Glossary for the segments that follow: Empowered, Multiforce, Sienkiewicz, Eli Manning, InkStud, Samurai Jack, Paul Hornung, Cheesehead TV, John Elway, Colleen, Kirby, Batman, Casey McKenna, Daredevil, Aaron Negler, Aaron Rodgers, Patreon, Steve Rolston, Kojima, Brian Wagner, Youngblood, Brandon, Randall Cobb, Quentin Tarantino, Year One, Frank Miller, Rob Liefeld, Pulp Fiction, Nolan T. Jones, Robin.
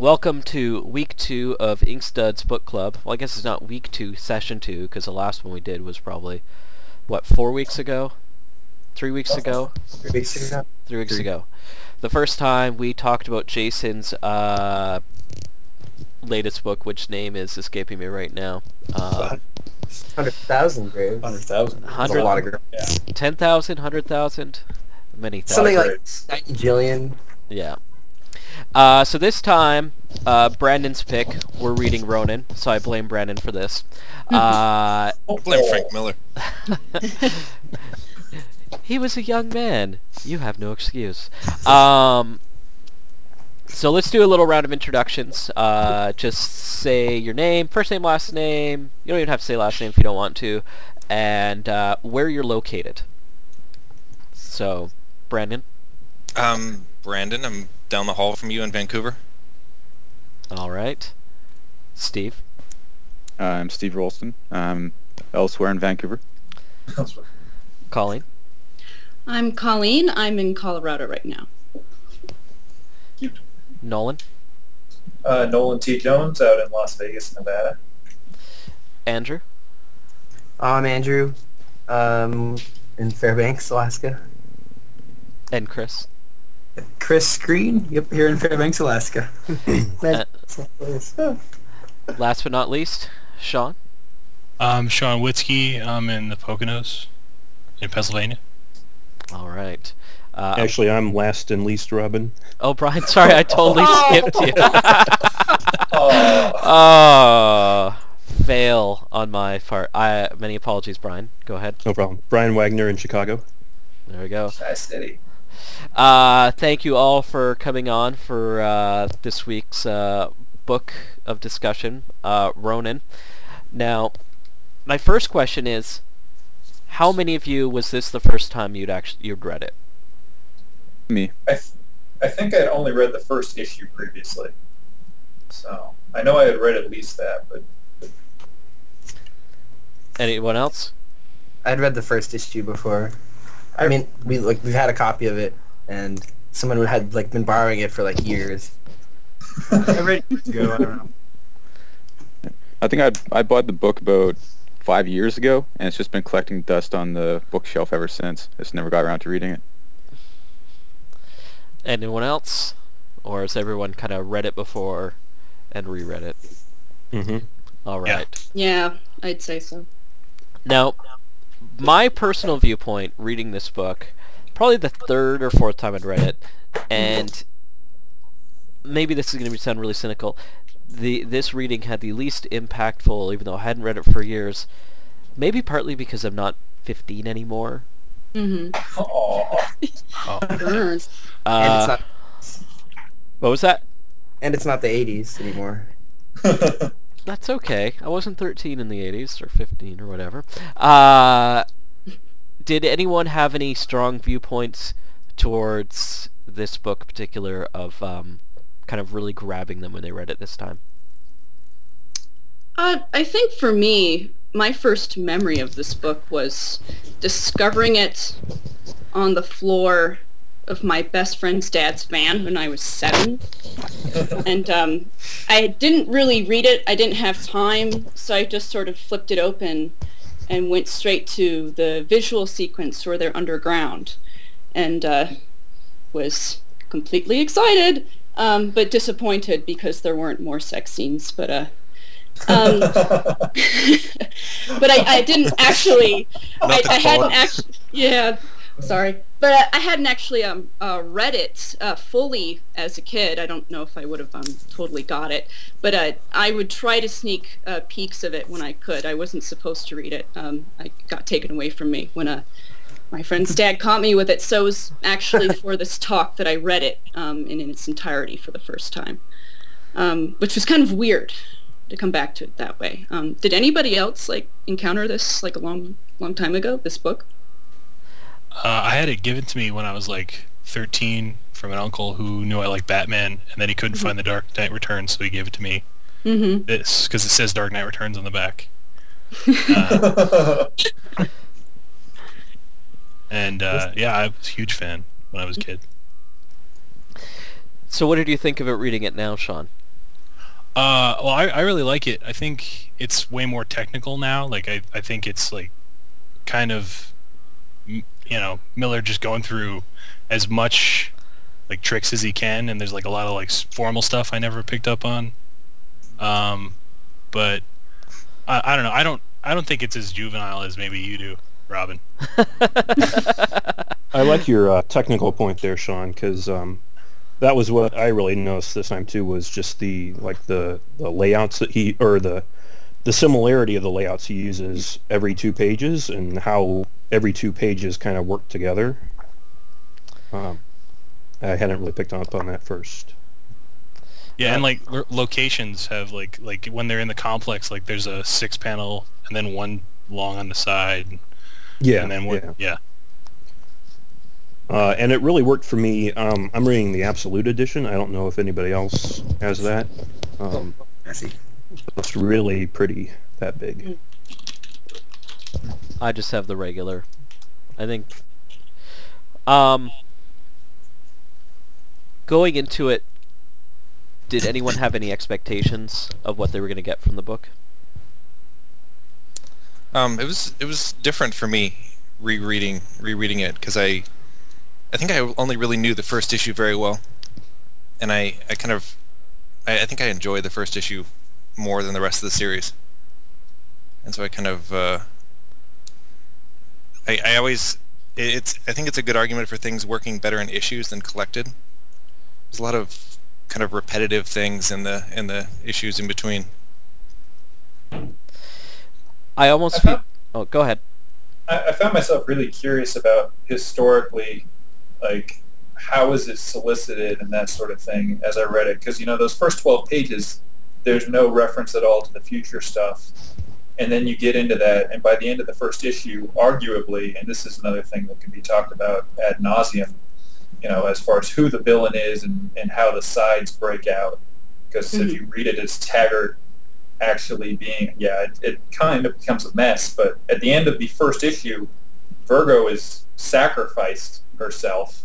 Welcome to week 2 of InkStud's book club. Well, I guess it's not week 2, session 2, because the last one we did was probably, what, 4 weeks ago? 3 weeks ago? 3 weeks ago. 3 weeks ago. The first time we talked about Jason's latest book, which name is escaping me right now. 100,000 graves. 100,000. That's a lot of graves. Yeah. 10,000, 100,000, many thousand. Something like 90 jillion. Yeah. So this time, Brandon's pick, we're reading Ronan, so I blame Brandon for this. Don't blame Frank Miller. He was a young man. You have no excuse. So let's do a little round of introductions. Just say your name, first name, last name. You don't even have to say last name if you don't want to. And where you're located. So, Brandon? Brandon, I'm down the hall from you in Vancouver. All right. Steve? I'm Steve Rolston. I'm elsewhere in Vancouver. Elsewhere. Colleen? I'm Colleen. I'm in Colorado right now. Cute. Nolan? Nolan T. Jones out in Las Vegas, Nevada. Andrew? I'm Andrew. In Fairbanks, Alaska. And Chris? Chris Green, yep, here in Fairbanks, Alaska. Last but not least, Sean. I'm Sean Witzke. I'm in the Poconos, in Pennsylvania. All right. Actually, I'm last and least, Robin. Oh, Brian, sorry, I totally skipped you. Fail on my part. Many apologies, Brian. Go ahead. No problem. Brian Wagner in Chicago. There we go. Nice city. Thank you all for coming on for this week's book of discussion, Ronan. Now, my first question is, how many of you was this the first time you'd read it? Me. I think I'd only read the first issue previously, so I know I had read at least that. But anyone else? I'd read the first issue before. I mean, we've had a copy of it, and someone had been borrowing it for years. I read it ago, I don't know. I think I bought the book about 5 years ago, and it's just been collecting dust on the bookshelf ever since. I just never got around to reading it. Anyone else, or has everyone kind of read it before and reread it? Mm-hmm. All right. Yeah, I'd say so. Now, my personal viewpoint reading this book, probably the third or fourth time I'd read it, and maybe this is going to sound really cynical, this reading had the least impactful, even though I hadn't read it for years, maybe partly because I'm not 15 anymore. Mm-hmm. Oh. And it's not... What was that? And it's not the 80s anymore. That's okay. I wasn't 13 in the 80s, or 15, or whatever. Did anyone have any strong viewpoints towards this book particular of kind of really grabbing them when they read it this time? I think for me, my first memory of this book was discovering it on the floor of my best friend's dad's van when I was 7. And I didn't really read it. I didn't have time, so I just sort of flipped it open and went straight to the visual sequence where they're underground, and was completely excited, but disappointed because there weren't more sex scenes. But but I didn't actually... I hadn't actually... Yeah, sorry. But I hadn't actually read it fully as a kid. I don't know if I would have totally got it. But I would try to sneak peeks of it when I could. I wasn't supposed to read it. I got taken away from me when my friend's dad caught me with it. So it was actually for this talk that I read it in its entirety for the first time, which was kind of weird to come back to it that way. Did anybody else encounter this a long time ago, this book? I had it given to me when I was 13 from an uncle who knew I liked Batman, and then he couldn't find the Dark Knight Returns, so he gave it to me. Mm-hmm. This, because it says Dark Knight Returns on the back. And I was a huge fan when I was a kid. So what did you think of it reading it now, Sean? Well, I really like it. I think it's way more technical now. Like, I think it's, like, kind of, you know, Miller just going through as much, like, tricks as he can, and there's, like, a lot of, like, formal stuff I never picked up on. But, I don't know. I don't think it's as juvenile as maybe you do, Robin. I like your technical point there, Sean, because... that was what I really noticed this time too, was just the layouts that he, or the similarity of the layouts he uses every two pages, and how every two pages kind of work together. I hadn't really picked up on that first. Yeah, and like locations have like when they're in the complex, like there's a 6 panel and then one long on the side. Yeah. And then one, yeah. And it really worked for me. I'm reading the Absolute Edition. I don't know if anybody else has that. I see. It's really pretty, that big. I just have the regular. I think... going into it, did anyone have any expectations of what they were going to get from the book? It was different for me rereading it, because I think I only really knew the first issue very well, and I think I enjoyed the first issue more than the rest of the series, and so I kind of, I always, I think it's a good argument for things working better in issues than collected. There's a lot of kind of repetitive things in the issues in between. I almost feel, oh, go ahead. I found myself really curious about historically, like, how is it solicited and that sort of thing as I read it, because, you know, those first 12 pages, there's no reference at all to the future stuff, and then you get into that, and by the end of the first issue, arguably, and this is another thing that can be talked about ad nauseum, you know, as far as who the villain is and how the sides break out, because if you read it as Taggart actually being, it kind of becomes a mess, but at the end of the first issue, Virgo is sacrificed herself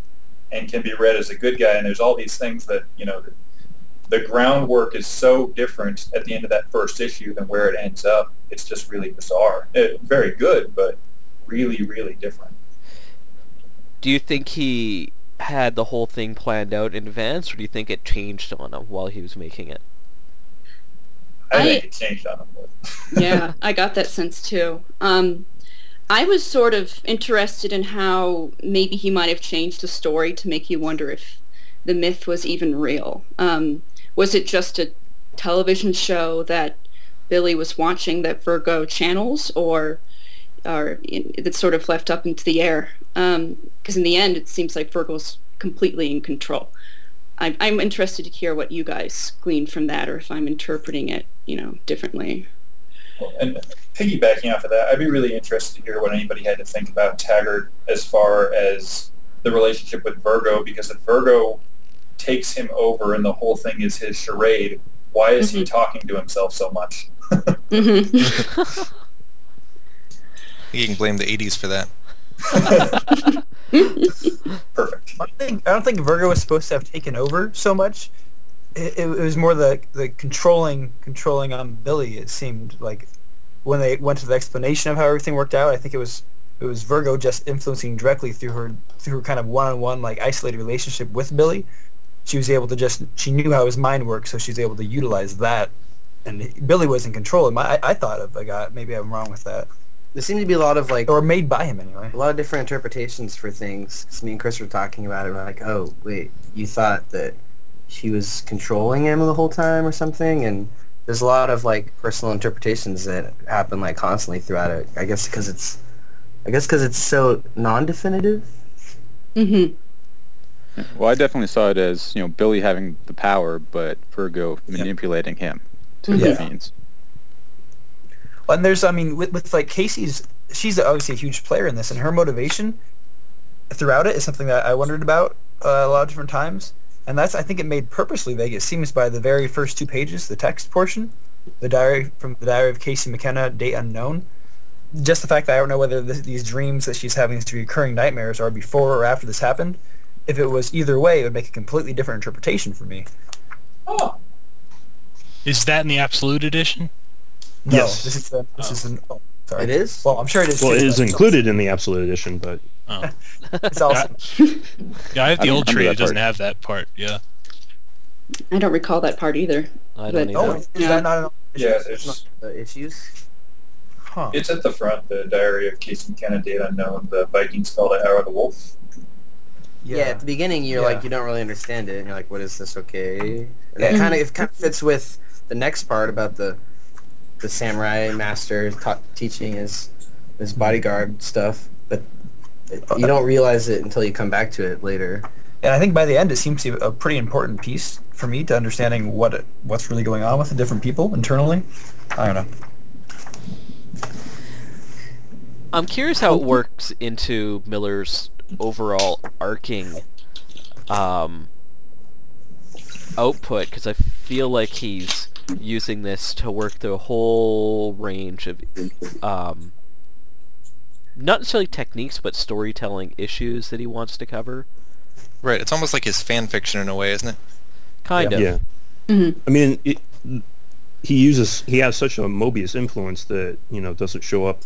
and can be read as a good guy, and there's all these things that, you know, the groundwork is so different at the end of that first issue than where it ends up. It's just really bizarre. Very good, but really, really different. Do you think he had the whole thing planned out in advance, or do you think it changed on him while he was making it? I think it changed on him. Yeah, I got that sense too. I was sort of interested in how maybe he might have changed the story to make you wonder if the myth was even real. Was it just a television show that Billy was watching that Virgo channels, or that's sort of left up into the air? Because in the end, it seems like Virgo's completely in control. I'm interested to hear what you guys glean from that, or if I'm interpreting it, you know, differently. And piggybacking off of that, I'd be really interested to hear what anybody had to think about Taggart as far as the relationship with Virgo, because if Virgo takes him over and the whole thing is his charade, why is he talking to himself so much? You can blame the 80s for that. Perfect. I don't think Virgo was supposed to have taken over so much. It was more the controlling on Billy. It seemed like when they went to the explanation of how everything worked out, I think it was Virgo just influencing directly through her kind of one-on-one, like, isolated relationship with Billy. She was able to she knew how his mind worked, so she was able to utilize that. And Billy was in control. I thought of Agate. Maybe I'm wrong with that. There seemed to be a lot of, like... or made by him, anyway. A lot of different interpretations for things. Because me and Chris were talking about it, and we're like, oh, wait, you thought that she was controlling him the whole time or something? And there's a lot of, like, personal interpretations that happen, like, constantly throughout it. I guess because it's so non-definitive. Mm-hmm. Well, I definitely saw it as, you know, Billy having the power, but Virgo manipulating him to his means. Well, and there's, I mean, with like Casey's, she's obviously a huge player in this, and her motivation throughout it is something that I wondered about a lot of different times, and that's, I think, it made purposely vague. It seems by the very first 2 pages, the text portion, the diary of Casey McKenna, date unknown. Just the fact that I don't know whether these dreams that she's having, these recurring nightmares, are before or after this happened. If it was either way, it would make a completely different interpretation for me. Oh. Is that in the Absolute Edition? No, yes. this is an. Oh, sorry. It is. Well, I'm sure it is. Well, it is included in the Absolute Edition, but it's awesome. Yeah, I have the old tree. It doesn't have that part. Yeah. I don't recall that part either. I don't either. Oh, is that not an issue? Yeah, it's not the issues. Huh. It's at the front, the Diary of Casey Kennedy, Unknown, the Vikings called it Hour of the Wolf. Yeah, at the beginning you're like, you don't really understand it, and you're like, what is this, okay? And it kind of fits with the next part about the samurai master teaching his bodyguard stuff, but you don't realize it until you come back to it later. And I think by the end, it seems to be a pretty important piece for me to understanding what's really going on with the different people internally. I don't know. I'm curious how it works into Miller's overall arcing output, because I feel like he's using this to work through a whole range of not necessarily techniques, but storytelling issues that he wants to cover. Right, it's almost like his fan fiction in a way, isn't it? Kind of. Yeah. Mm-hmm. I mean, he has such a Mœbius influence that, you know, it doesn't show up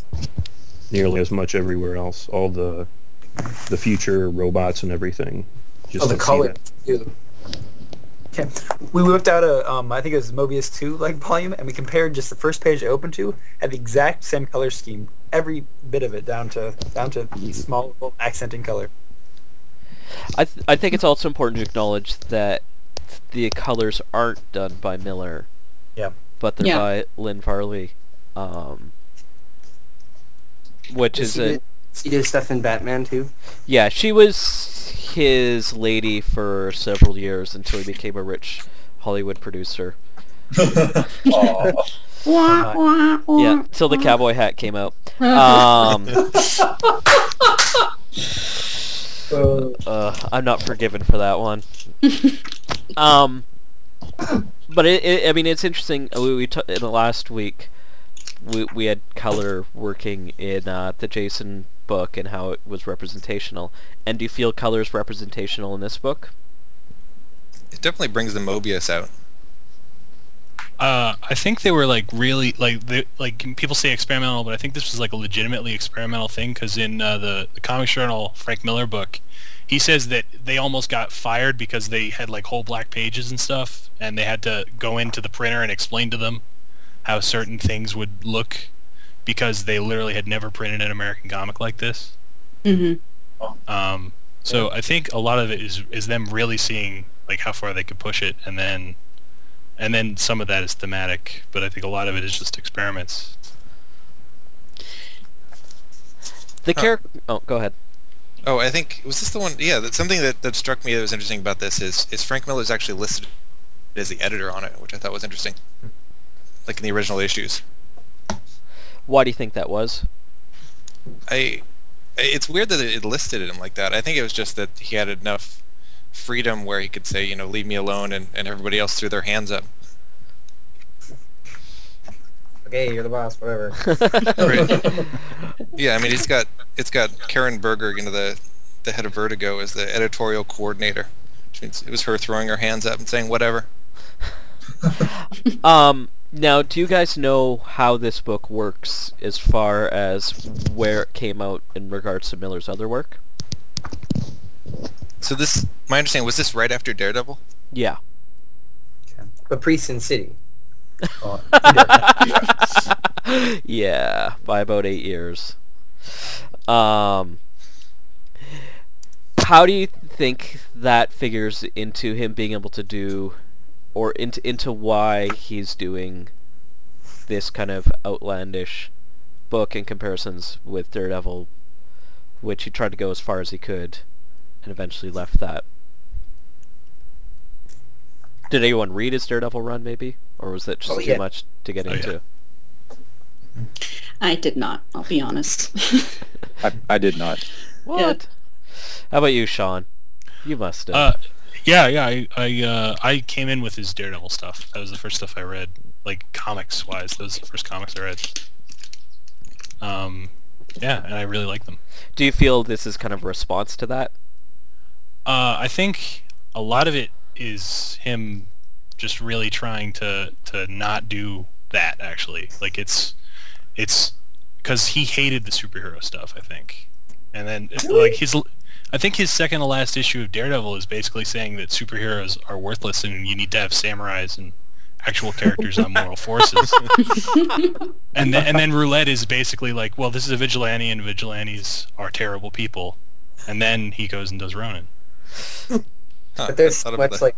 nearly as much everywhere else. All the future robots and everything. Just the color too. Okay, we whipped out a I think it was Mœbius 2 like volume, and we compared just the first page I opened to had the exact same color scheme, every bit of it down to small accenting color. I think it's also important to acknowledge that the colors aren't done by Miller, but they're by Lynn Varley, which is a. She did stuff in Batman too. Yeah, she was his lady for several years until he became a rich Hollywood producer. Yeah, till the cowboy hat came out. I'm not forgiven for that one. But I mean, it's interesting. In the last week, we had color working in the Jason book and how it was representational. And do you feel color is representational in this book? It definitely brings the Mœbius out. I think they were really people say experimental, but I think this was like a legitimately experimental thing, because in the Comics Journal Frank Miller book, he says that they almost got fired because they had like whole black pages and stuff, and they had to go into the printer and explain to them how certain things would look, because they literally had never printed an American comic like this. Mm-hmm. So I think a lot of it is them really seeing like how far they could push it, and then some of that is thematic, but I think a lot of it is just experiments. Go ahead. Oh, I think was this the one? Yeah, that's something that struck me that was interesting about this is Frank Miller's actually listed as the editor on it, which I thought was interesting, like in the original issues. Why do you think that was? It's weird that it listed him like that. I think it was just that he had enough freedom where he could say, you know, leave me alone, and everybody else threw their hands up. Okay, you're the boss, whatever. Right. Yeah, I mean, it's got Karen Berger, you know, the head of Vertigo, as the editorial coordinator, which means it was her throwing her hands up and saying whatever. Now, do you guys know how this book works as far as where it came out in regards to Miller's other work? So this, my understanding, was this right after Daredevil? Yeah. Okay. But pre-Sin City. Yeah, by about 8 years. How do you think that figures into him being able to do, or into why he's doing this kind of outlandish book in comparisons with Daredevil, which he tried to go as far as he could and eventually left that? Did anyone read his Daredevil run, maybe? Or was that just too much to get into? Yeah. I did not, I'll be honest. I did not. What? How about you, Sean? You must have. I came in with his Daredevil stuff. That was the first stuff I read, like comics-wise. Those were the first comics I read. And I really like them. Do you feel this is kind of a response to that? I think a lot of it is him just really trying to not do that, actually. Like, it's because he hated the superhero stuff, I think. And then, like, I think his second to last issue of Daredevil is basically saying that superheroes are worthless and you need to have samurais and actual characters on moral forces. and then Roulette is basically like, well, this is a vigilante and vigilantes are terrible people. And then he goes and does Ronan. But there's so much like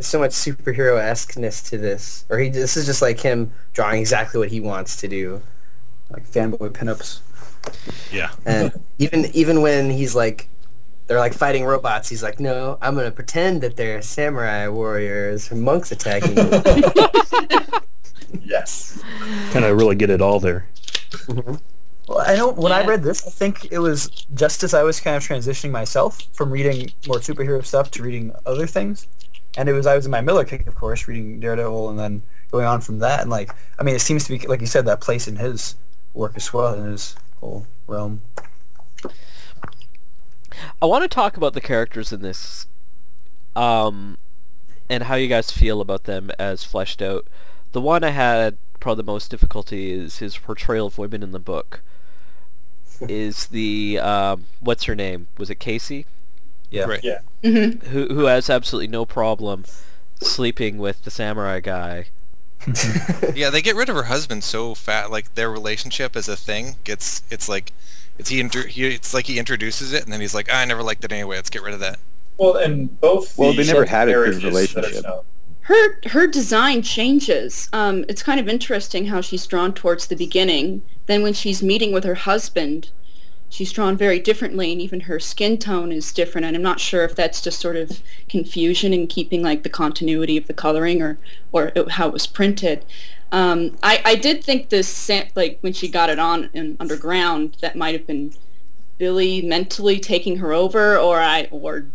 superhero-esque-ness to this. Or this is just like him drawing exactly what he wants to do. Like fanboy pinups. Yeah. And even when he's like, they're like fighting robots, he's like, no, I'm going to pretend that they're samurai warriors or monks attacking me. Yes. Kind of really get it all there. Mm-hmm. Well, I know when I read this, I think it was just as I was kind of transitioning myself from reading more superhero stuff to reading other things. And I was in my Miller kick, of course, reading Daredevil and then going on from that. And, like, I mean, it seems to be, like you said, that place in his work as well, in his whole realm. I want to talk about the characters in this and how you guys feel about them as fleshed out. The one I had probably the most difficulty is his portrayal of women in the book. Is the what's her name? Was it Casey? Yeah. Right. Yeah. Mm-hmm. Who has absolutely no problem sleeping with the samurai guy. Yeah, they get rid of her husband so fast. Like, their relationship as a thing gets. It's like it's like he introduces it, and then he's like, I never liked it anyway. Let's get rid of that. Well, and both. Well, they never had a good relationship. Her design changes. It's kind of interesting how she's drawn towards the beginning. Then when she's meeting with her husband, she's drawn very differently, and even her skin tone is different. And I'm not sure if that's just sort of confusion in keeping like the continuity of the coloring or how it was printed. I did think this scent, like when she got it on in Underground, that might have been Billy mentally taking her over, or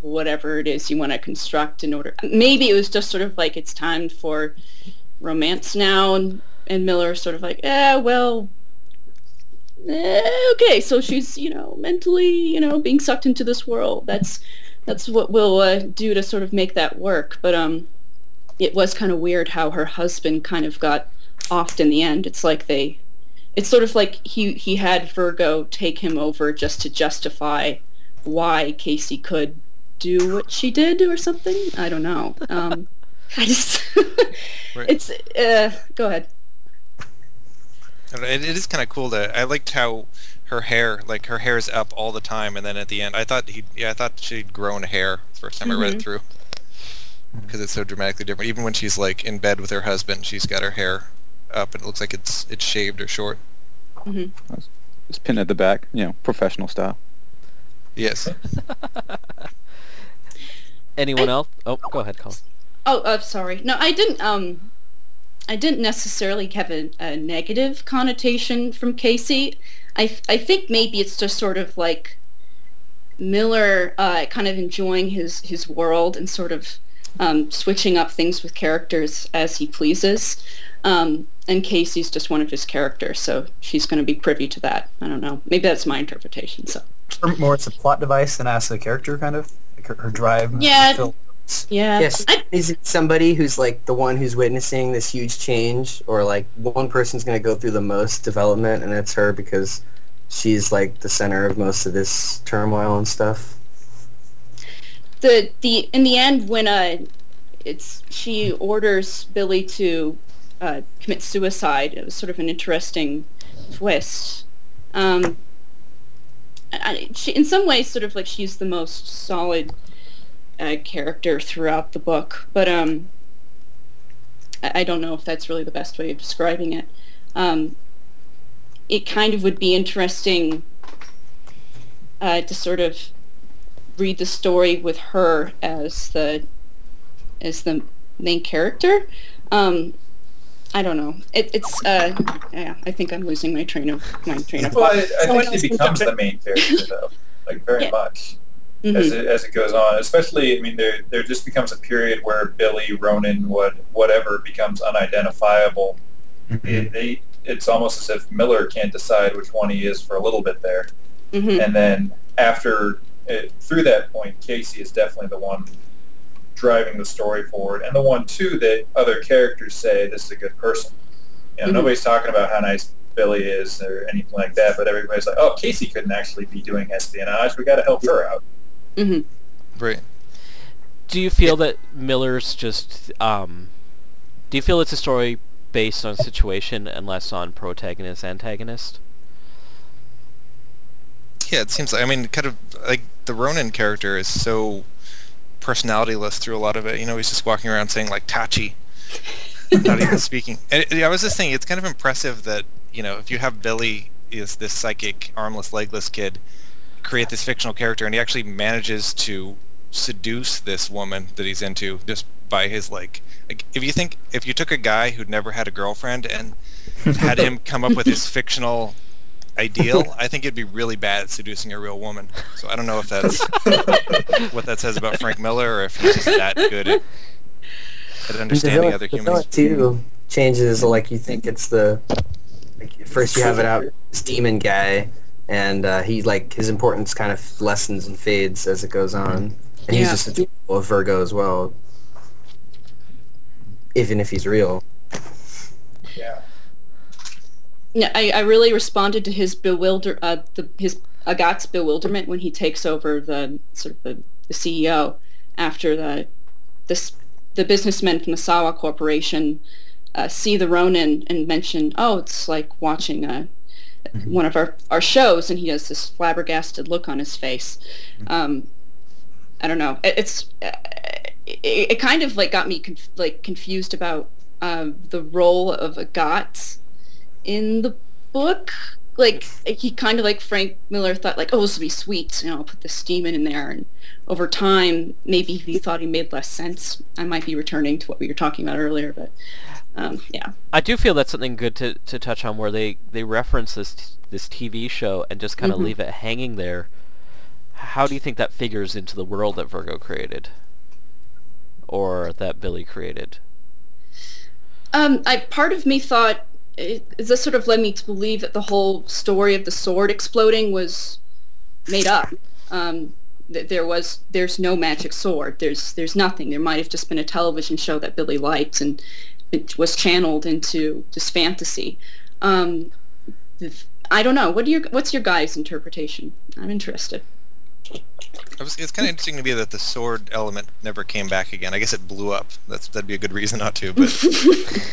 whatever it is you want to construct in order. Maybe it was just sort of like it's time for romance now, and Miller sort of like, okay, so she's mentally being sucked into this world. That's what we'll do to sort of make that work. But it was kind of weird how her husband kind of got offed in the end. It's like they. It's sort of like he had Virgo take him over just to justify why Casey could do what she did or something. I don't know. I just... Right. It's... go ahead. It is kind of cool that I liked how her hair is up all the time, and then at the end, I thought she'd grown hair the first time I read it through. Because it's so dramatically different. Even when she's, like, in bed with her husband, she's got her hair up, and it looks like it's shaved or short. Mm-hmm. It's pinned at the back, professional style. Yes. Anyone else? Oh, go ahead, Colin. Oh, sorry. No, I didn't necessarily have a negative connotation from Casey. I think maybe it's just sort of like Miller kind of enjoying his world and sort of switching up things with characters as he pleases. And Casey's just one of his characters, so she's going to be privy to that. I don't know. Maybe that's my interpretation. So more it's a plot device than as a character, kind of like her drive. Yeah. Yeah. Yes. Is it somebody who's like the one who's witnessing this huge change, or like one person's going to go through the most development, and it's her because she's like the center of most of this turmoil and stuff? The in the end when she orders Billy to commit suicide. It was sort of an interesting twist. She, in some ways, sort of like she's the most solid character throughout the book, but I don't know if that's really the best way of describing it. It kind of would be interesting to sort of read the story with her as the main character. I don't know. It's yeah. I think I'm losing my train of thought. Well, I think she becomes the main character though, like very much as it goes on. Especially, I mean, there just becomes a period where Billy, Ronan, whatever becomes unidentifiable. Mm-hmm. It's almost as if Miller can't decide which one he is for a little bit there, and then after through that point, Casey is definitely the one driving the story forward, and the one, too, that other characters say, this is a good person. You know, mm-hmm. Nobody's talking about how nice Billy is or anything like that, but everybody's like, oh, Casey couldn't actually be doing espionage. We got to help her out. Mm-hmm. Right. Do you feel that Miller's just... do you feel it's a story based on situation and less on protagonist-antagonist? Yeah, it seems like... I mean, kind of... like the Ronan character is so... personality-less through a lot of it. You know, he's just walking around saying, like, Tachi. Not even speaking. And I was just saying, it's kind of impressive that, you know, if you have Billy is this psychic, armless, legless kid, create this fictional character, and he actually manages to seduce this woman that he's into just by his, like if you took a guy who'd never had a girlfriend and had him come up with his fictional ideal, I think it'd be really bad at seducing a real woman. So I don't know if that's what that says about Frank Miller, or if he's just that good at understanding other humans. The villain too changes. Like you think it's the first you have it out this demon guy, and he his importance kind of lessens and fades as it goes on, and he's just a typical of Virgo as well, even if he's real. Yeah. Yeah, I really responded to his Agate's bewilderment when he takes over the sort of the CEO after the businessmen from the Sawa Corporation see the Ronin and mention, oh, it's like watching one of our shows, and he has this flabbergasted look on his face. I don't know. It kind of got me confused about the role of Agate in the book. He kind of, Frank Miller thought, oh, this will be sweet, you know, I'll put this demon in there, and over time, maybe he thought he made less sense. I might be returning to what we were talking about earlier, but, yeah. I do feel that's something good to touch on, where they reference this TV show and just kind of leave it hanging there. How do you think that figures into the world that Virgo created? Or that Billy created? Part of me thought, this sort of led me to believe that the whole story of the sword exploding was made up. There's no magic sword. There's nothing. There might have just been a television show that Billy liked, and it was channeled into just fantasy. I don't know. What's your guys' interpretation? I'm interested. It's kind of interesting to me that the sword element never came back again. I guess it blew up. That'd be a good reason not to. But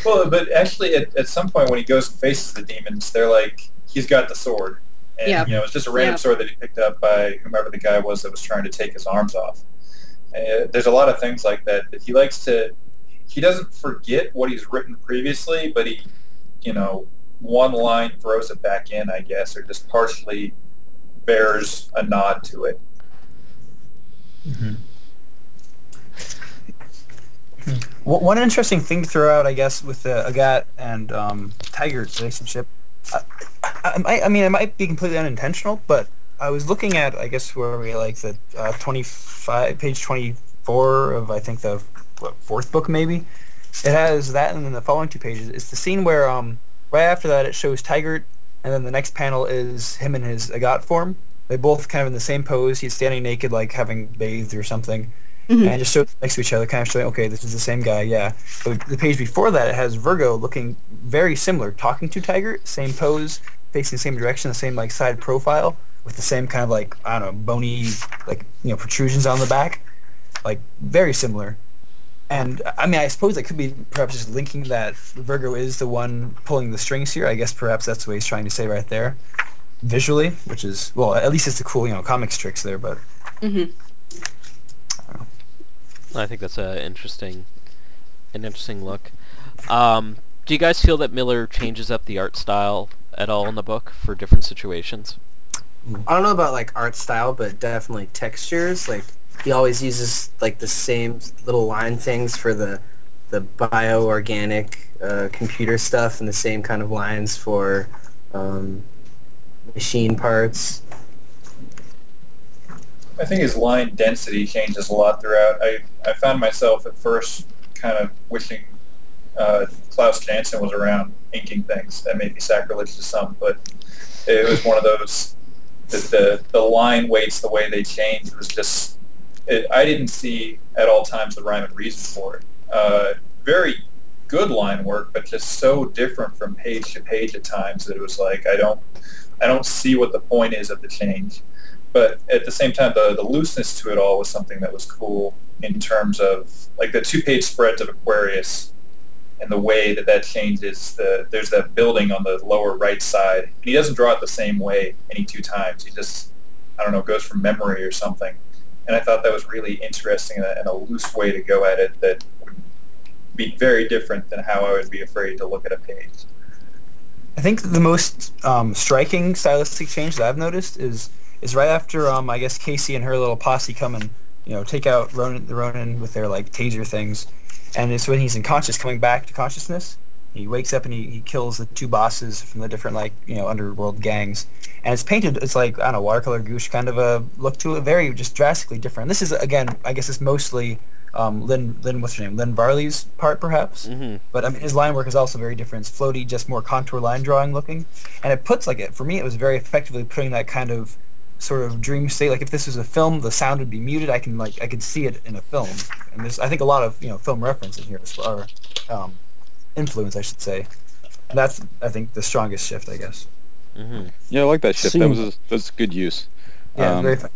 well, but actually, at some point when he goes and faces the demons, they're like, he's got the sword, and you know, it's just a random sword that he picked up by whomever the guy was that was trying to take his arms off. There's a lot of things like that he likes to. He doesn't forget what he's written previously, but he, you know, one line throws it back in, I guess, or just partially bears a nod to it. One interesting thing to throw out, I guess, with the Agate and Taggart's relationship, I mean, it might be completely unintentional, but I was looking at, I guess, where we the page 24 of, I think, the fourth book, maybe. It has that, and then the following two pages. It's the scene where, right after that, it shows Taggart, and then the next panel is him in his Agate form. They both kind of in the same pose. He's standing naked, having bathed or something, and just showed next to each other, kind of showing, okay, this is the same guy, yeah. But the page before that, it has Virgo looking very similar, talking to Taggart, same pose, facing the same direction, the same side profile, with the same kind of I don't know, bony protrusions on the back, very similar. And I mean, I suppose that could be perhaps just linking that Virgo is the one pulling the strings here. I guess perhaps that's what he's trying to say right there. Visually, which is, well, at least it's the cool, comics tricks there, but... I think that's an interesting look. Do you guys feel that Miller changes up the art style at all in the book for different situations? I don't know about, art style, but definitely textures. He always uses, the same little line things for the bio-organic computer stuff, and the same kind of lines for... machine parts. I think his line density changes a lot throughout. I found myself at first kind of wishing Klaus Janssen was around inking things. That may be sacrilege to some, but it was one of those that the line weights, the way they changed, was just I didn't see at all times the rhyme and reason for it. Very good line work, but just so different from page to page at times that it was like, I don't see what the point is of the change. But at the same time, the looseness to it all was something that was cool in terms of, like, the two-page spreads of Aquarius and the way that changes. There's that building on the lower right side, and he doesn't draw it the same way any two times. He just, I don't know, goes from memory or something. And I thought that was really interesting and a loose way to go at it that would be very different than how I would be afraid to look at a page. I think the most striking stylistic change that I've noticed is right after, I guess, Casey and her little posse come and, you know, take out Ronan with their, like, taser things. And it's when he's unconscious, coming back to consciousness. He wakes up and he kills the two bosses from the different, like, you know, underworld gangs. And it's painted, it's like, I don't know, watercolor gouache kind of a look to it, very just drastically different. This is, again, I guess it's mostly Lynn Varley's part, perhaps. Mm-hmm. But I mean, his line work is also very different. It's floaty, just more contour line drawing looking. And it puts, like, it, for me, it was very effectively putting that kind of sort of dream state. Like, if this was a film, the sound would be muted. I could see it in a film. And there's, I think, a lot of, you know, film reference in here, or influence, I should say. And that's, I think, the strongest shift, I guess. Mm-hmm. Yeah, I like that shift. That was good use. Yeah, very fun.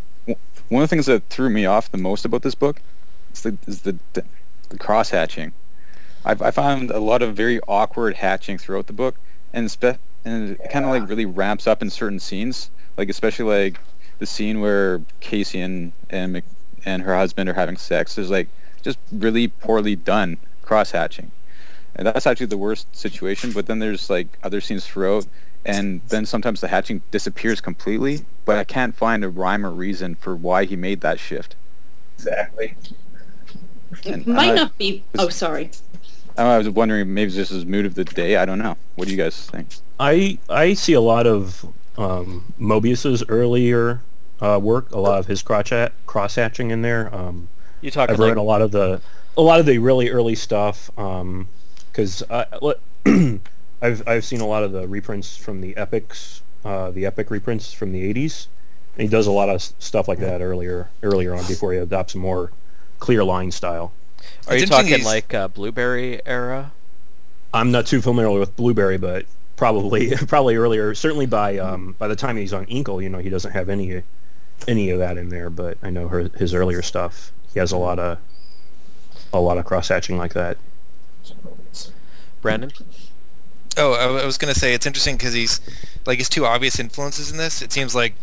One of the things that threw me off the most about this book is the cross-hatching. I found a lot of very awkward hatching throughout the book, and it kind of, like, really ramps up in certain scenes. Like, especially, like, the scene where Casey and her husband are having sex is, like, just really poorly done cross-hatching. And that's actually the worst situation, but then there's, like, other scenes throughout, and then sometimes the hatching disappears completely, but I can't find a rhyme or reason for why he made that shift. Exactly. I was wondering, maybe this is mood of the day, I don't know. What do you guys think? I see a lot of Mœbius's earlier work, a lot of his cross-hatching in there. You talk. I've read a lot of the really early stuff, because I've seen a lot of the reprints from the epics, the epic reprints from the 80s. And he does a lot of stuff like that earlier on before he adopts a more clear line style. Are you talking like Blueberry era? I'm not too familiar with Blueberry, but probably earlier. Certainly by the time he's on Inkle, you know, he doesn't have any of that in there. But I know his earlier stuff. He has a lot of cross hatching like that. Brandon. Oh, I was gonna say it's interesting because he's like his two obvious influences in this. It seems like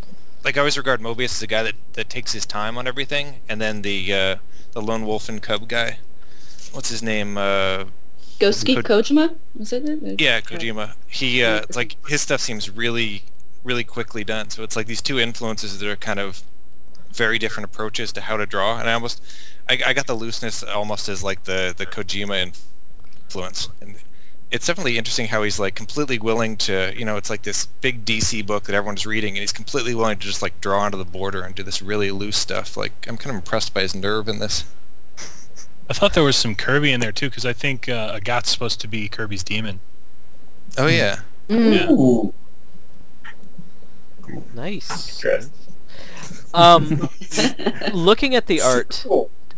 I always regard Mœbius as a guy that takes his time on everything, and then the Lone Wolf and Cub guy. What's his name? Kojima? Was that it? Yeah, Kojima. He like his stuff seems really, really quickly done. So it's like these two influences that are kind of very different approaches to how to draw. And I got the looseness almost as like the Kojima influence. And it's definitely interesting how he's like completely willing to, you know, it's like this big DC book that everyone's reading, and he's completely willing to just like draw onto the border and do this really loose stuff. Like, I'm kind of impressed by his nerve in this. I thought there was some Kirby in there, too, because I think Agate's supposed to be Kirby's demon. Oh, yeah. Mm. Yeah. Nice. Looking at the art,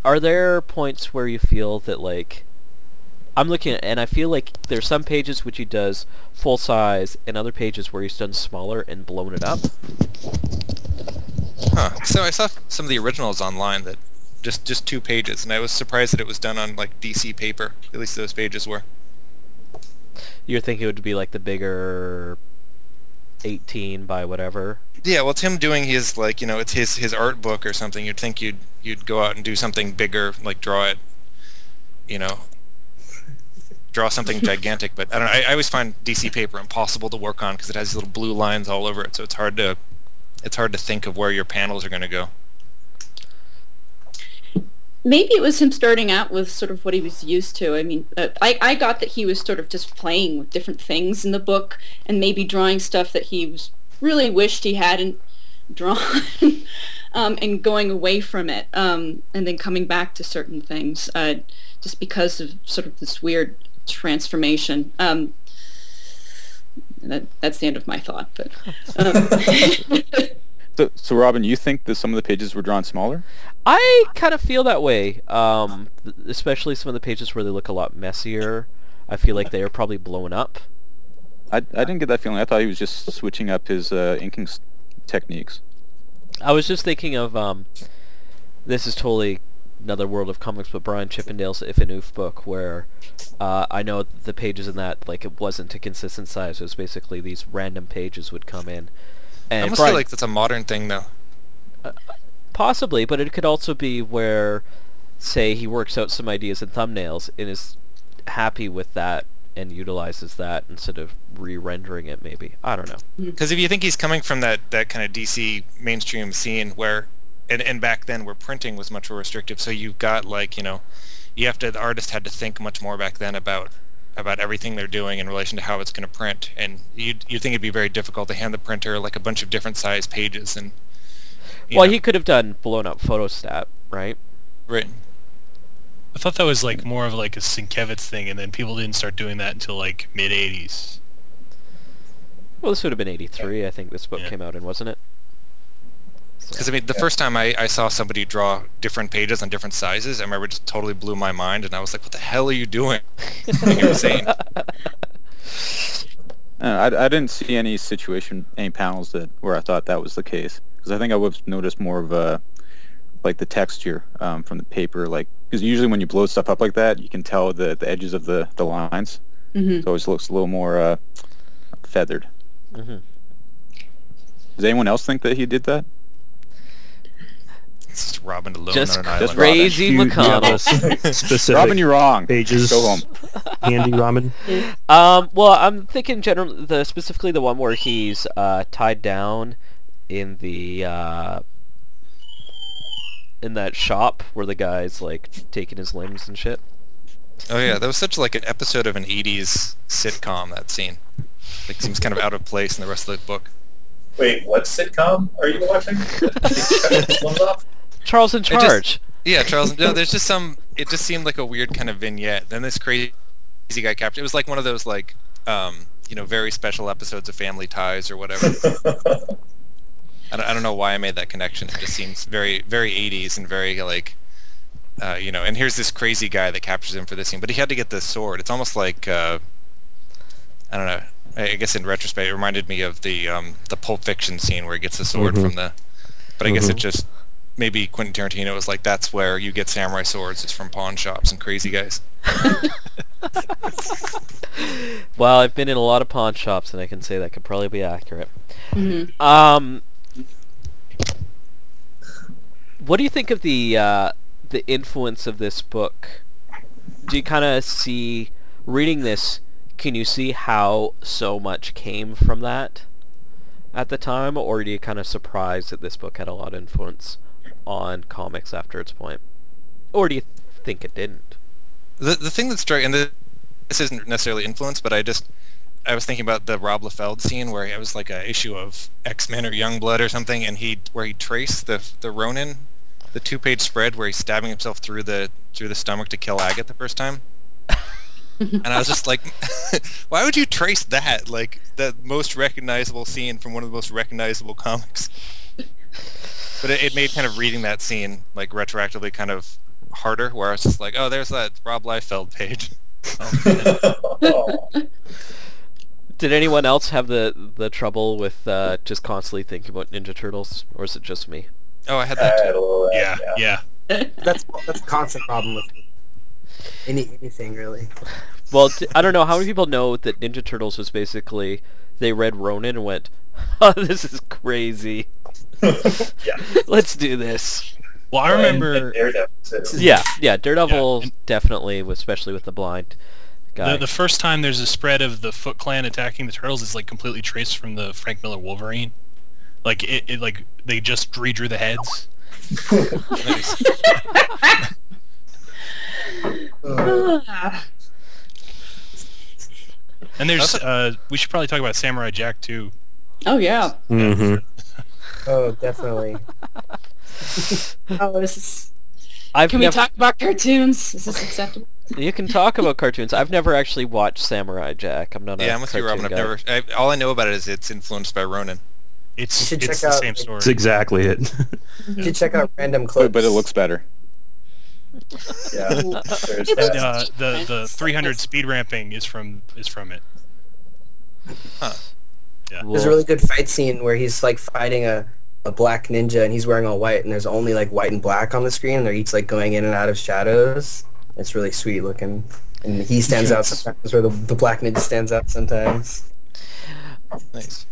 are there points where you feel that, like, I'm looking at, and I feel like there's some pages which he does full size, and other pages where he's done smaller and blown it up? Huh. So I saw some of the originals online that just two pages, and I was surprised that it was done on like DC paper. At least those pages were. You're thinking it would be like the bigger 18 by whatever. Yeah, well, it's him doing his, like, you know, it's his art book or something. You'd think you'd go out and do something bigger, like draw it, you know, draw something gigantic. But I don't know. I always find DC paper impossible to work on because it has these little blue lines all over it, so it's hard to think of where your panels are going to go. Maybe it was him starting out with sort of what he was used to. I mean, I got that he was sort of just playing with different things in the book and maybe drawing stuff that he was really wished he hadn't drawn and going away from it and then coming back to certain things just because of sort of this weird transformation. That's the end of my thought. But So, Robin, you think that some of the pages were drawn smaller? I kind of feel that way, especially some of the pages where they look a lot messier. I feel like they are probably blown up. I didn't get that feeling. I thought he was just switching up his inking techniques. I was just thinking of, this is totally another world of comics, but Brian Chippendale's If and Oof book, where I know the pages in that, like, it wasn't a consistent size. It was basically these random pages would come in. And I almost feel like that's a modern thing, though. Possibly, but it could also be where, say, he works out some ideas in thumbnails and is happy with that and utilizes that instead of re-rendering it, maybe. I don't know. Because if you think he's coming from that kind of DC mainstream scene where, and back then where printing was much more restrictive, so you've got, like, you know, the artist had to think much more back then about everything they're doing in relation to how it's going to print, and you'd think it'd be very difficult to hand the printer like a bunch of different size pages. And well, he could have done blown up photostat, right? Right. I thought that was like more of like a Sienkiewicz thing, and then people didn't start doing that until like mid '80s. Well, this would have been '83, I think this book came out in, wasn't it? Because, I mean, the first time I saw somebody draw different pages on different sizes, I remember it just totally blew my mind, and I was like, what the hell are you doing? You're insane. I didn't see any panels where I thought that was the case. Because I think I would have noticed more of, like, the texture from the paper. Like, because usually when you blow stuff up like that, you can tell the edges of the lines. Mm-hmm. So it always looks a little more feathered. Mm-hmm. Does anyone else think that he did that? It's just Robin alone on an island. Just crazy McConnell. Robin, you're wrong. Pages. Go home. Andy Robin. Well, I'm thinking generally, specifically the one where he's tied down in the in that shop where the guy's like taking his limbs and shit. Oh yeah, that was such like an episode of an '80s sitcom. That scene, like, seems kind of out of place in the rest of the book. Wait, what sitcom are you watching? Charles in Charge. There's just some. It just seemed like a weird kind of vignette. Then this crazy guy captured. It was like one of those, like, very special episodes of Family Ties or whatever. I don't know why I made that connection. It just seems very, very '80s and very like, And here's this crazy guy that captures him for this scene, but he had to get this sword. It's almost like, I don't know. I guess in retrospect, it reminded me of the Pulp Fiction scene where he gets the sword from the. But I guess it just. Maybe Quentin Tarantino was like, that's where you get samurai swords, is from pawn shops and crazy guys. Well, I've been in a lot of pawn shops, and I can say that could probably be accurate. Mm-hmm. What do you think of the influence of this book? Do you kind of see, reading this, can you see how so much came from that at the time, or are you kind of surprised that this book had a lot of influence on comics after its point, or do you think it didn't? The thing that's striking, and this isn't necessarily influence, but I was thinking about the Rob Liefeld scene where it was like an issue of X-Men or Youngblood or something, and he traced the Ronan, the 2-page spread where he's stabbing himself through the stomach to kill Agate the first time. And I was just like, why would you trace that? Like, the most recognizable scene from one of the most recognizable comics. But it made kind of reading that scene, like, retroactively kind of harder, where I was just like, oh, there's that Rob Liefeld page. Did anyone else have the trouble with just constantly thinking about Ninja Turtles, or is it just me? Oh, I had that too. Yeah. That's a constant problem with me. Anything, really. Well, I don't know how many people know that Ninja Turtles was basically, they read Ronan and went, oh, this is crazy. Yeah. Let's do this. Well, I remember... And Daredevil, too. Yeah, Daredevil definitely, especially with the blind guy. The first time there's a spread of the Foot Clan attacking the Turtles, it's like completely traced from the Frank Miller Wolverine. Like, it like they just redrew the heads. Nice. And there's we should probably talk about Samurai Jack too. Oh yeah. Mm-hmm. Oh, definitely. Can we talk about cartoons? Is this acceptable? You can talk about cartoons. I've never actually watched Samurai Jack. I'm not a cartoon guy. Yeah, I'm with you, Robin. All I know about it is it's influenced by Ronan. It's the same story. That's exactly it. You should check out random clips. But it looks better. Yeah. And, the 300 speed ramping is from it. Huh. Yeah. There's a really good fight scene where he's like fighting a black ninja and he's wearing all white and there's only like white and black on the screen and they're each like going in and out of shadows. It's really sweet looking. And he stands out sometimes where the black ninja stands out sometimes. Nice.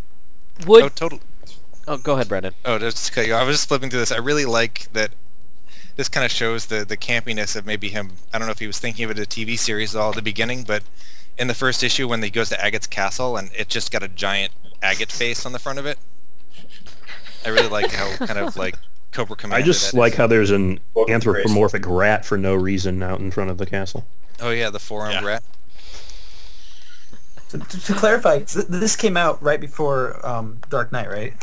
Oh, go ahead, Brandon. Oh, just to cut you off. I was just flipping through this. I really like that this kind of shows the campiness of maybe him. I don't know if he was thinking of it as a TV series at all at the beginning, but in the first issue when he goes to Agate's castle and it just got a giant agate face on the front of it. I really like how kind of like Cobra Commander. I just like how there's an anthropomorphic rat for no reason out in front of the castle. Oh yeah, the four-armed rat. To clarify, this came out right before Dark Knight, right?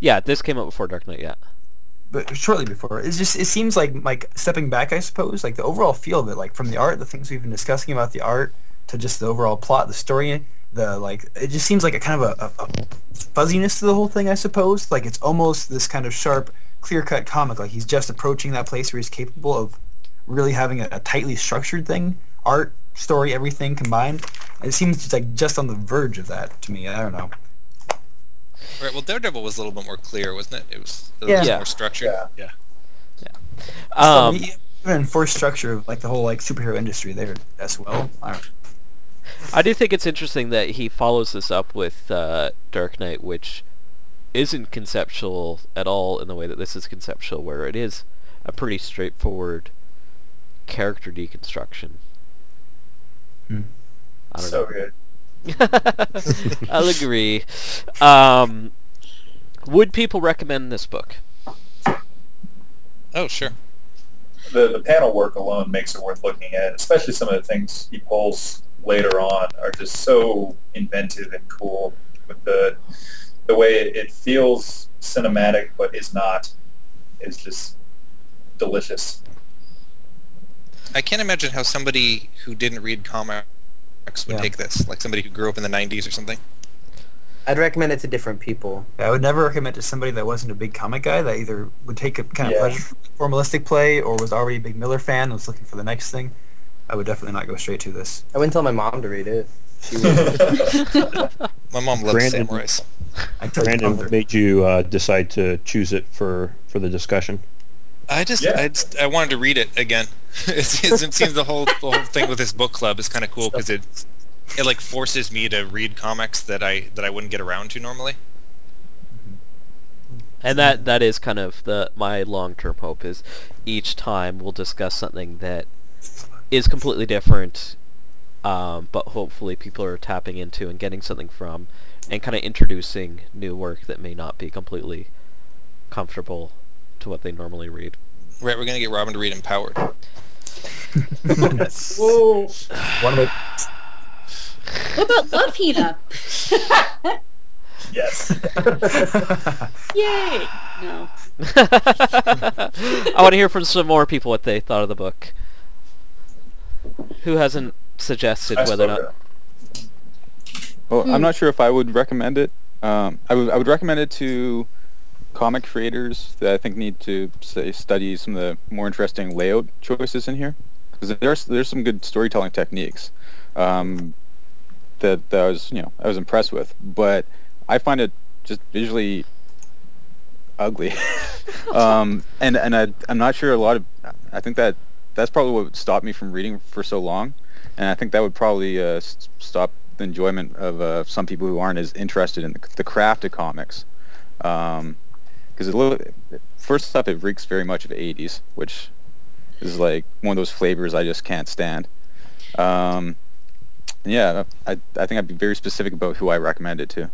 Yeah, this came out before Dark Knight, yeah. But shortly before. It seems like stepping back, I suppose, like the overall feel of it, like from the art, the things we've been discussing about the art, to just the overall plot, the story, it just seems like a kind of a fuzziness to the whole thing, I suppose. Like it's almost this kind of sharp, clear-cut comic. Like he's just approaching that place where he's capable of really having a tightly structured thing, art, story, everything combined. It seems like just on the verge of that to me. I don't know. Right. Well, Daredevil was a little bit more clear, wasn't it? It was more structured. Yeah. Even enforced structure of like the whole like superhero industry there as well. I do think it's interesting that he follows this up with Dark Knight, which isn't conceptual at all in the way that this is conceptual, where it is a pretty straightforward character deconstruction. I don't know. Good. I'll agree. Would people recommend this book? Oh, sure. The panel work alone makes it worth looking at, especially some of the things he pulls later on are just so inventive and cool with the way it feels cinematic but is not. It's just delicious. I can't imagine how somebody who didn't read comics would take this, like somebody who grew up in the 90s or something. I'd recommend it to different people. I would never recommend it to somebody that wasn't a big comic guy, that either would take a kind of formalistic play or was already a big Miller fan and was looking for the next thing. I would definitely not go straight to this. I wouldn't tell my mom to read it. She would. My mom loves samurais. Brandon, what made you decide to choose it for the discussion? I wanted to read it again. It seems the whole thing with this book club is kind of cool because it like forces me to read comics that I wouldn't get around to normally. And that is kind of my long-term hope is each time we'll discuss something that is completely different, but hopefully people are tapping into and getting something from, and kind of introducing new work that may not be completely comfortable to what they normally read. Right, we're going to get Robin to read Empowered. Whoa. What about Love Heat Up? Yes. Yay! No. I want to hear from some more people what they thought of the book. Who hasn't suggested whether or not... Well, I'm not sure if I would recommend it. I would recommend it to comic creators that I think need to study some of the more interesting layout choices in here, because there's some good storytelling techniques that I was impressed with, but I find it just visually ugly. and I'm not sure I think that's probably what stopped me from reading for so long, and I think that would probably stop the enjoyment of some people who aren't as interested in the craft of comics. Because first off, it reeks very much of the 80s, which is like one of those flavors I just can't stand. I think I'd be very specific about who I recommend it to.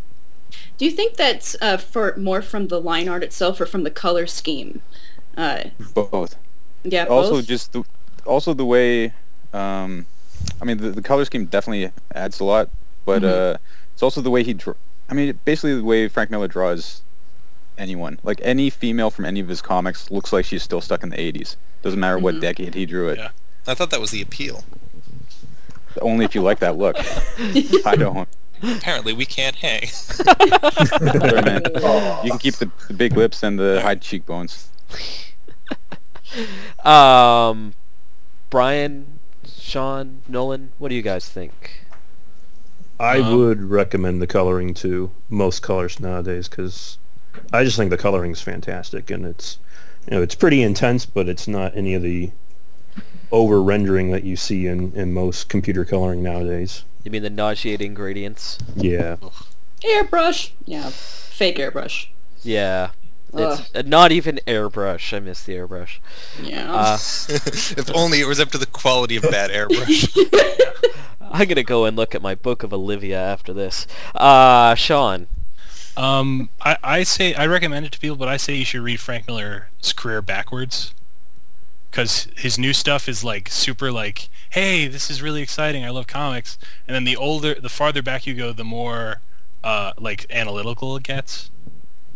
Do you think that's for more from the line art itself or from the color scheme? Both. Yeah. Also, both? Just the way. The color scheme definitely adds a lot, but it's also the way he. Basically the way Frank Miller draws. Anyone, like any female from any of his comics, looks like she's still stuck in the 80s. Doesn't matter what decade he drew it. Yeah. I thought that was the appeal. Only if you like that look. I don't. Apparently we can't hang. Sorry, man. You can keep the big lips and the high cheekbones. Brian, Sean, Nolan, what do you guys think? I would recommend the coloring to most colorists nowadays, because I just think the coloring is fantastic, and it's, you know, it's pretty intense, but it's not any of the over-rendering that you see in most computer coloring nowadays. You mean the nauseating gradients? Yeah. Airbrush! Yeah, fake airbrush. Yeah. It's not even airbrush. I miss the airbrush. Yeah. If only it was up to the quality of that airbrush. I'm going to go and look at my Book of Olivia after this. Sean. I say I recommend it to people, but I say you should read Frank Miller's career backwards, because his new stuff is like super like, hey, this is really exciting, I love comics, and then the farther back you go, the more like analytical it gets.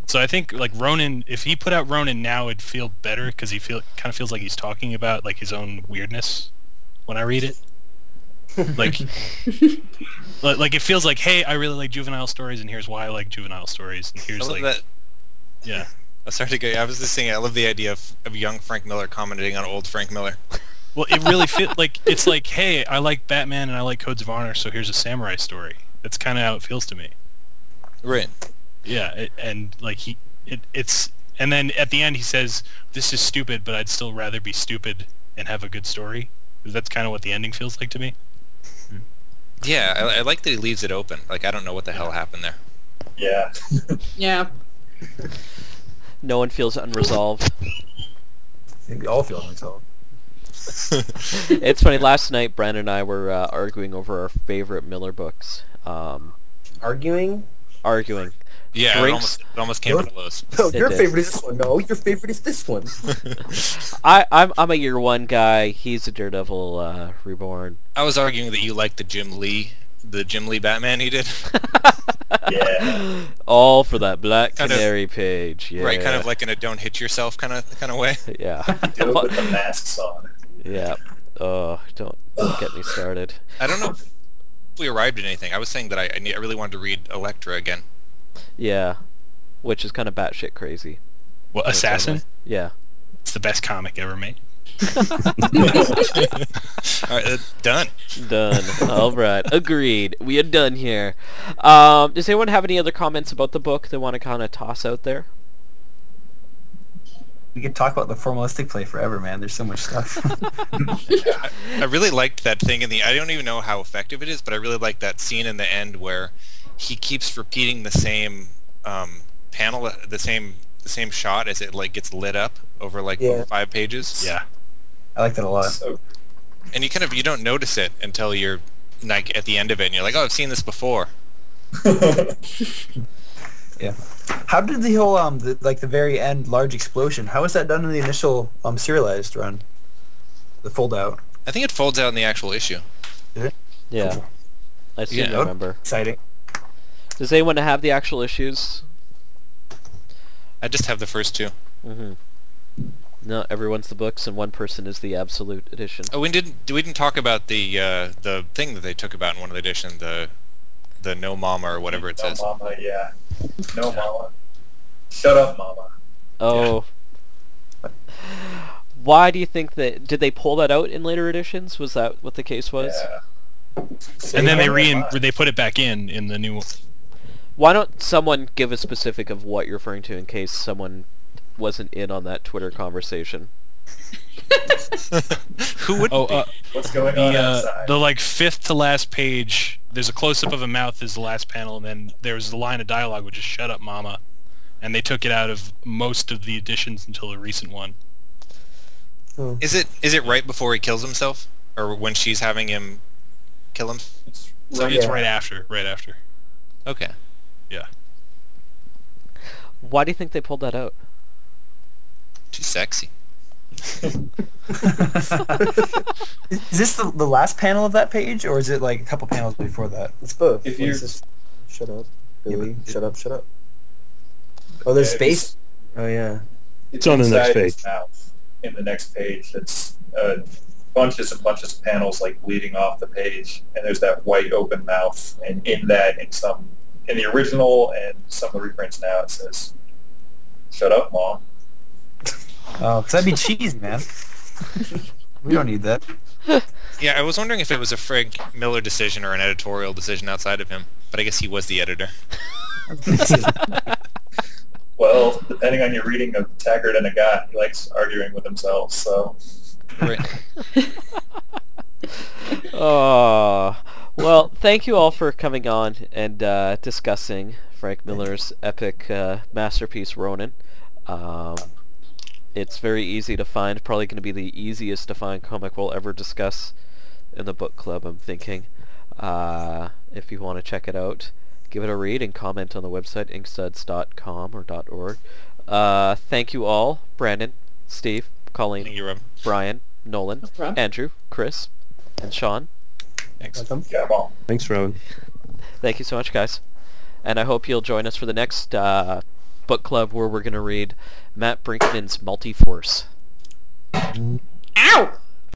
So I think like Ronan, if he put out Ronan now, it'd feel better, because he kind of feels like he's talking about like his own weirdness when I read it. Like it feels like, hey, I really like juvenile stories, and here's why I like juvenile stories, and here's like that. Yeah. I was just saying, I love the idea of young Frank Miller commenting on old Frank Miller. Well, it really feels like it's like, hey, I like Batman and I like Codes of Honor, so here's a samurai story. That's kind of how it feels to me. Right. Yeah, and then at the end he says, "This is stupid, but I'd still rather be stupid and have a good story." That's kind of what the ending feels like to me. Yeah, I like that he leaves it open. Like, I don't know what the hell happened there. Yeah. Yeah. No one feels unresolved. I think we all feel unresolved. It's funny, last night Brandon and I were arguing over our favorite Miller books. Arguing. Yeah, it almost came to those. No, your favorite is this one. No, your favorite is this one. I'm a year one guy. He's a Daredevil reborn. I was arguing that you liked the Jim Lee Batman he did. Yeah. All for that Black Canary page. Yeah. Right, kind of like in a "Don't Hit Yourself" kind of way. Yeah. Do it with the masks on. Yeah. Oh, don't get me started. I don't know if we arrived at anything. I was saying that I really wanted to read Elektra again. Yeah, which is kind of batshit crazy. Well, Assassin? Yeah. It's the best comic ever made. Alright, done. Alright, agreed. We are done here. Does anyone have any other comments about the book they want to kind of toss out there? We could talk about the formalistic play forever, man. There's so much stuff. I really liked that thing I don't even know how effective it is, but I really liked that scene in the end where he keeps repeating the same panel, the same shot as it like gets lit up over like 5 pages. Yeah, I like that a lot. So, and you don't notice it until you're like at the end of it, and you're like, oh, I've seen this before. Yeah. How did the whole the very end large explosion? How was that done in the initial serialized run? The fold out. I think it folds out in the actual issue. Did it? Yeah, cool. I seem to remember. Exciting. Does anyone have the actual issues? I just have the first 2. Mm-hmm. No, everyone's the books, and one person is the absolute edition. Oh, we didn't talk about the thing that they took about in one of the edition, the no mama or whatever it says. No mama, yeah. No mama. Shut up, mama. Oh. Yeah. Why do you think that? Did they pull that out in later editions? Was that what the case was? Yeah. And then they put it back in the new one. Why don't someone give a specific of what you're referring to in case someone wasn't in on that Twitter conversation? Who would? What's going on outside? The 5th to last page. There's a close-up of a mouth is the last panel, and then there's the line of dialogue which is "Shut up, Mama," and they took it out of most of the editions until the recent one. Oh. Is it right before he kills himself, or when she's having him kill him? It's right after. Okay. Yeah. Why do you think they pulled that out? She's sexy. Is this the last panel of that page, or is it like a couple panels before that? It's both. If you shut up, Billy. Yeah, shut up. Oh, there's space. Oh yeah. It's on the next page. In the next page, it's bunches and bunches of panels like bleeding off the page, and there's that white open mouth, and in that, in the original and some of the reprints now, it says, "Shut up, Mom." Oh, that'd be cheese, man. We don't need that. Yeah, I was wondering if it was a Frank Miller decision or an editorial decision outside of him, but I guess he was the editor. Well, depending on your reading of Taggart and Agate, he likes arguing with himself, so... Right. Well, thank you all for coming on and discussing Frank Miller's epic masterpiece, Ronan. It's very easy to find, probably going to be the easiest to find comic we'll ever discuss in the book club, I'm thinking. If you want to check it out, give it a read and comment on the website, inkstuds.com or .org. Thank you all, Brandon, Steve, Colleen, you, Brian, Nolan, Andrew, Chris, and Sean. Thanks. Thanks, Rowan. Thank you so much, guys. And I hope you'll join us for the next book club where we're going to read Matt Brinkman's Multiforce. Ow!